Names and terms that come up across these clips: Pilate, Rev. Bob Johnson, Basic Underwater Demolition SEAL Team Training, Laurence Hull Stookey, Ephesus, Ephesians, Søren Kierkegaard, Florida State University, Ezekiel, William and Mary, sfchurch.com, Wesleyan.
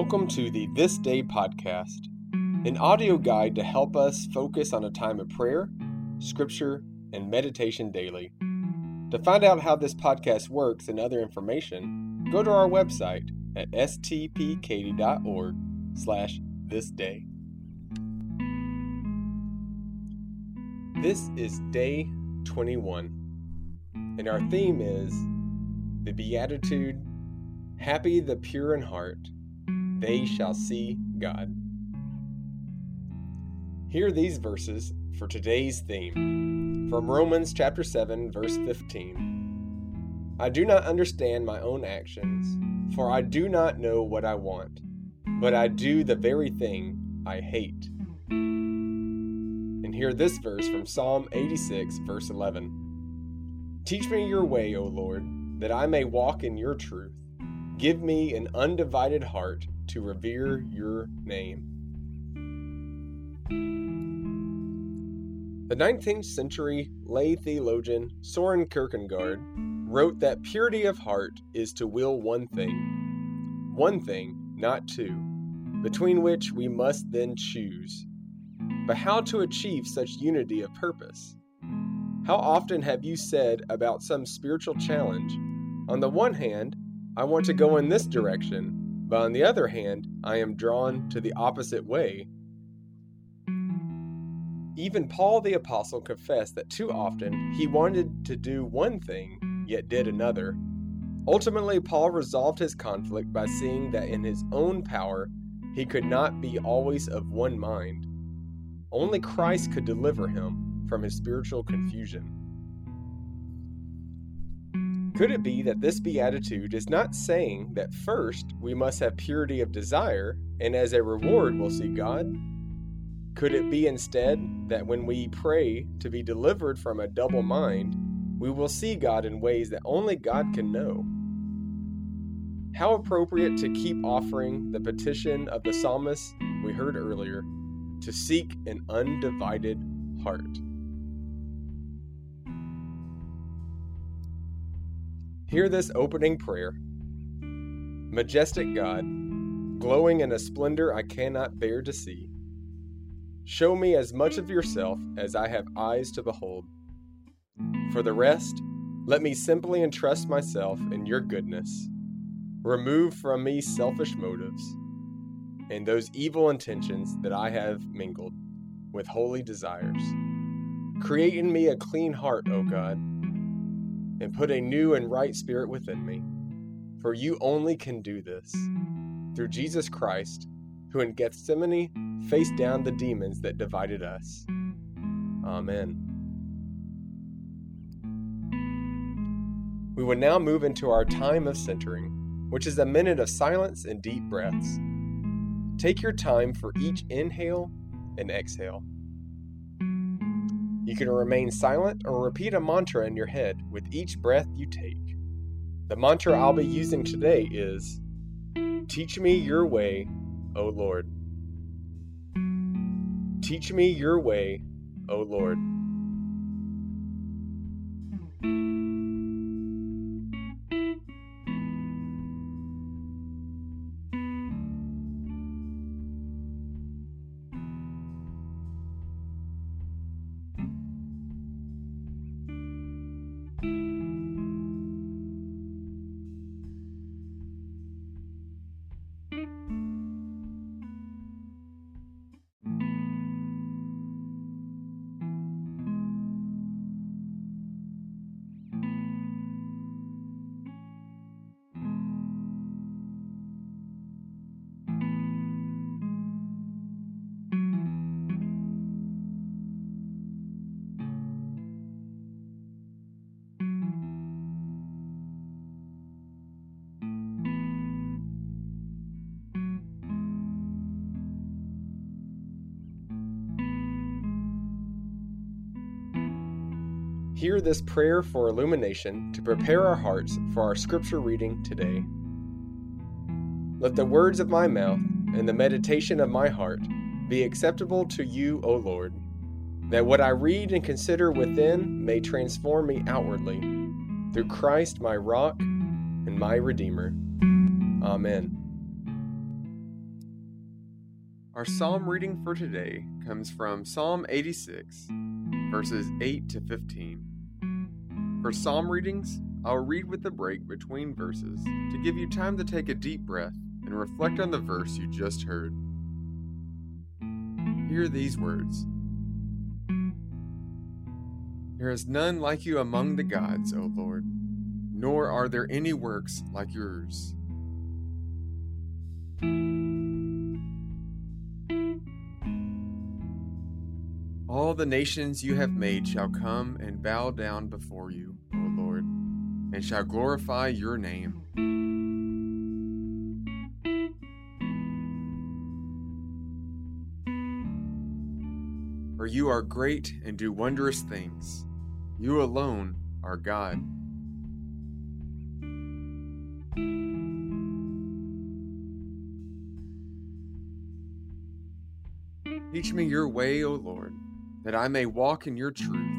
Welcome to the This Day podcast, an audio guide to help us focus on a time of prayer, scripture, and meditation daily. To find out how this podcast works and other information, go to our website at stpkaty.org/thisday. This is day 21, and our theme is the Beatitude, Happy the Pure in Heart, They Shall See God. Hear these verses for today's theme from Romans chapter 7, verse 15. I do not understand my own actions, for I do not know what I want, but I do the very thing I hate. And hear this verse from Psalm 86, verse 11. Teach me your way, O Lord, that I may walk in your truth. Give me an undivided heart to revere your name. The 19th century lay theologian Søren Kierkegaard wrote that purity of heart is to will one thing, not two, between which we must then choose. But how to achieve such unity of purpose? How often have you said about some spiritual challenge, on the one hand, I want to go in this direction, but on the other hand, I am drawn to the opposite way? Even Paul the Apostle confessed that too often he wanted to do one thing, yet did another. Ultimately, Paul resolved his conflict by seeing that in his own power, he could not be always of one mind. Only Christ could deliver him from his spiritual confusion. Could it be that this beatitude is not saying that first we must have purity of desire, and as a reward we'll see God? Could it be instead that when we pray to be delivered from a double mind, we will see God in ways that only God can know? How appropriate to keep offering the petition of the psalmist we heard earlier, to seek an undivided heart. Hear this opening prayer. Majestic God, glowing in a splendor I cannot bear to see, show me as much of yourself as I have eyes to behold. For the rest, let me simply entrust myself in your goodness. Remove from me selfish motives and those evil intentions that I have mingled with holy desires. Create in me a clean heart, O God, and put a new and right spirit within me. For you only can do this, through Jesus Christ, who in Gethsemane faced down the demons that divided us. Amen. We will now move into our time of centering, which is a minute of silence and deep breaths. Take your time for each inhale and exhale. You can remain silent or repeat a mantra in your head with each breath you take. The mantra I'll be using today is, Teach me your way, O Lord. Teach me your way, O Lord. Hear this prayer for illumination to prepare our hearts for our scripture reading today. Let the words of my mouth and the meditation of my heart be acceptable to you, O Lord, that what I read and consider within may transform me outwardly, through Christ my rock and my Redeemer. Amen. Our psalm reading for today comes from Psalm 86, verses 8 to 15. For psalm readings, I'll read with a break between verses to give you time to take a deep breath and reflect on the verse you just heard. Hear these words. There is none like you among the gods, O Lord, nor are there any works like yours. All the nations you have made shall come and bow down before you, O Lord, and shall glorify your name. For you are great and do wondrous things. You alone are God. Teach me your way, O Lord, that I may walk in your truth.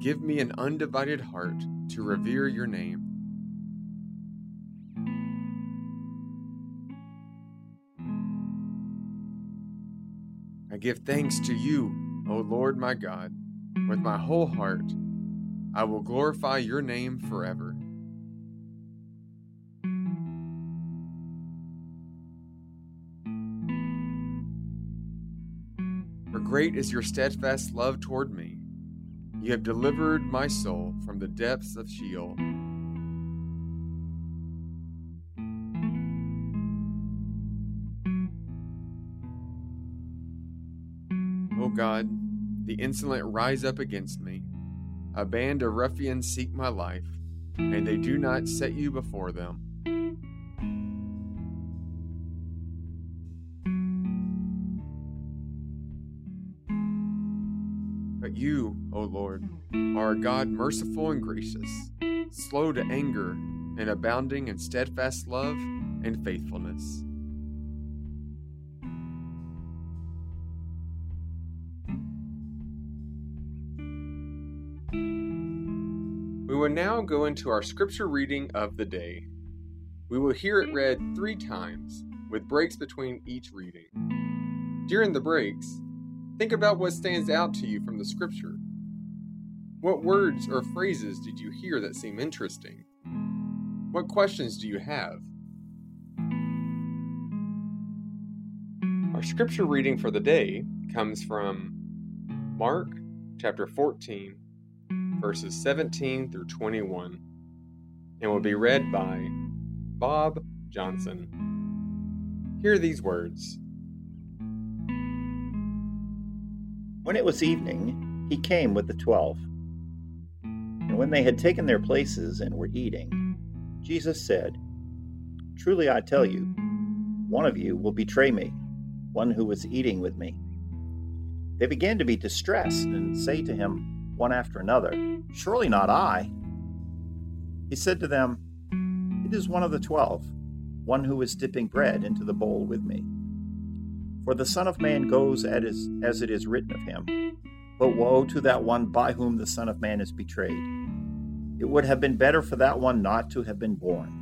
Give me an undivided heart to revere your name. I give thanks to you, O Lord my God, with my whole heart. I will glorify your name forever. For great is your steadfast love toward me. You have delivered my soul from the depths of Sheol. O God, the insolent rise up against me. A band of ruffians seek my life, and they do not set you before them. But you, O Lord, are a God merciful and gracious, slow to anger, and abounding in steadfast love and faithfulness. We will now go into our scripture reading of the day. We will hear it read 3 times, with breaks between each reading. During the breaks, think about what stands out to you from the scripture. What words or phrases did you hear that seem interesting? What questions do you have? Our scripture reading for the day comes from Mark chapter 14, verses 17 through 21, and will be read by Bob Johnson. Hear these words. When it was evening, he came with the 12. And when they had taken their places and were eating, Jesus said, "Truly I tell you, one of you will betray me, one who was eating with me." They began to be distressed and say to him one after another, "Surely not I." He said to them, "It is one of the 12, one who is dipping bread into the bowl with me. For the Son of Man goes as it is written of him, but woe to that one by whom the Son of Man is betrayed. It would have been better for that one not to have been born."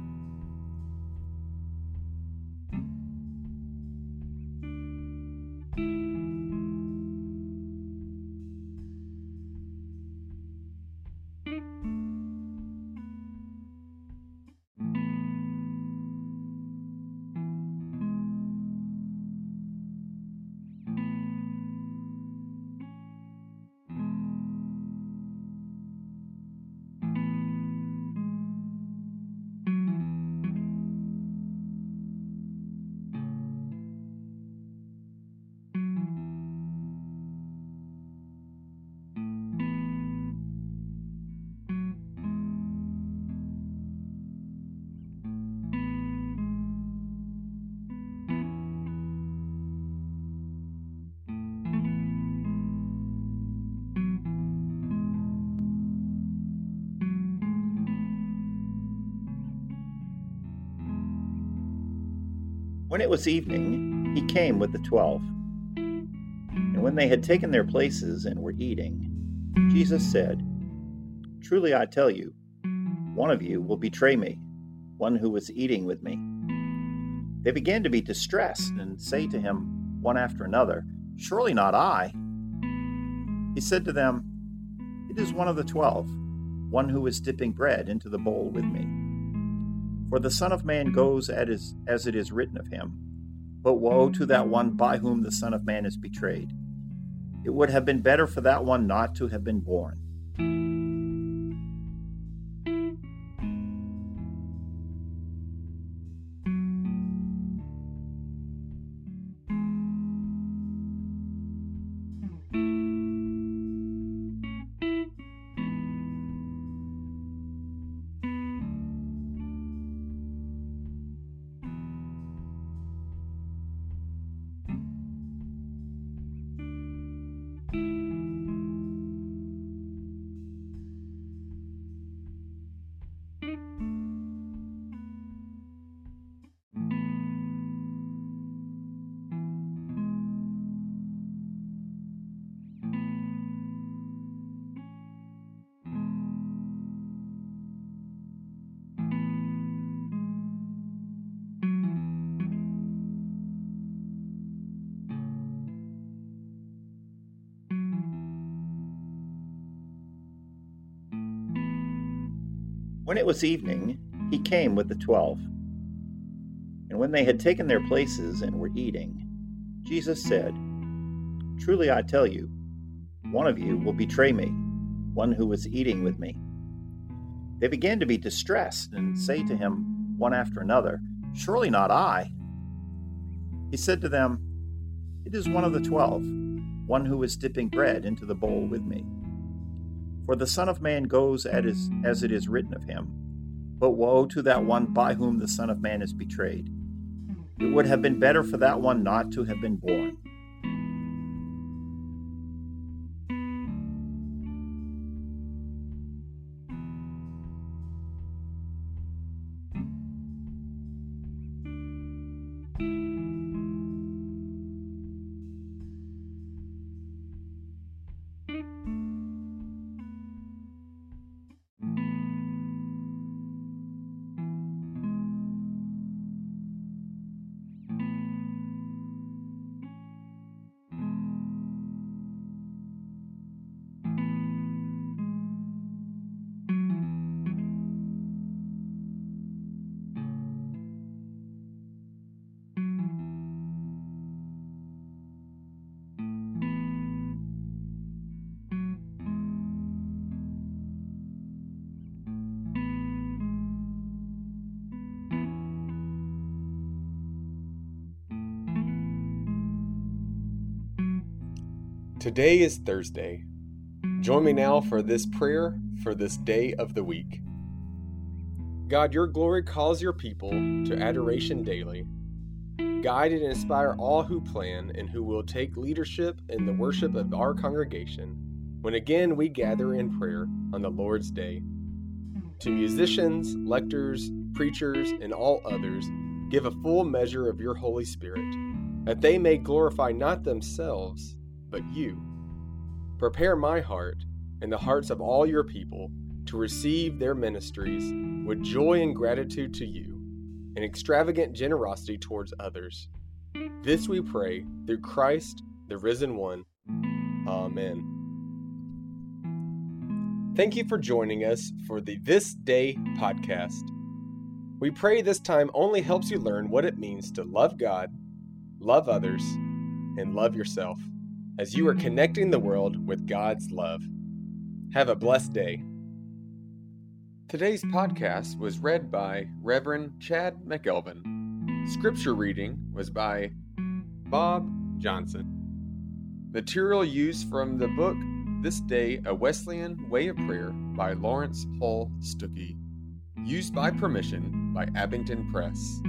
When it was evening, he came with the 12. And when they had taken their places and were eating, Jesus said, "Truly I tell you, one of you will betray me, one who was eating with me." They began to be distressed and say to him one after another. Surely not I. He said to them, It is one of the 12, one who is dipping bread into the bowl with me. For the Son of Man goes as it is written of him, but woe to that one by whom the Son of Man is betrayed. It would have been better for that one not to have been born. When it was evening, he came with the 12. And when they had taken their places and were eating, Jesus said, Truly I tell you, one of you will betray me, one who was eating with me. They began to be distressed and say to him one after another, Surely not I. He said to them, It is one of the 12, one who is dipping bread into the bowl with me. For the Son of Man goes as it is written of him, but woe to that one by whom the Son of Man is betrayed. It would have been better for that one not to have been born. Today is Thursday. Join me now for this prayer for this day of the week. God, your glory calls your people to adoration daily. Guide and inspire all who plan and who will take leadership in the worship of our congregation when again we gather in prayer on the Lord's Day. To musicians, lectors, preachers, and all others, give a full measure of your Holy Spirit, that they may glorify not themselves, but you. Prepare my heart and the hearts of all your people to receive their ministries with joy and gratitude to you, and extravagant generosity towards others. This we pray through Christ, the risen one. Amen. Thank you for joining us for the This Day podcast. We pray this time only helps you learn what it means to love God, love others, and love yourself, as you are connecting the world with God's love. Have a blessed day. Today's podcast was read by Rev. Chad McElveen. Scripture reading was by Bob Johnson. Material used from the book This Day, A Wesleyan Way of Prayer by Laurence Hull Stookey. Used by permission by Abingdon Press.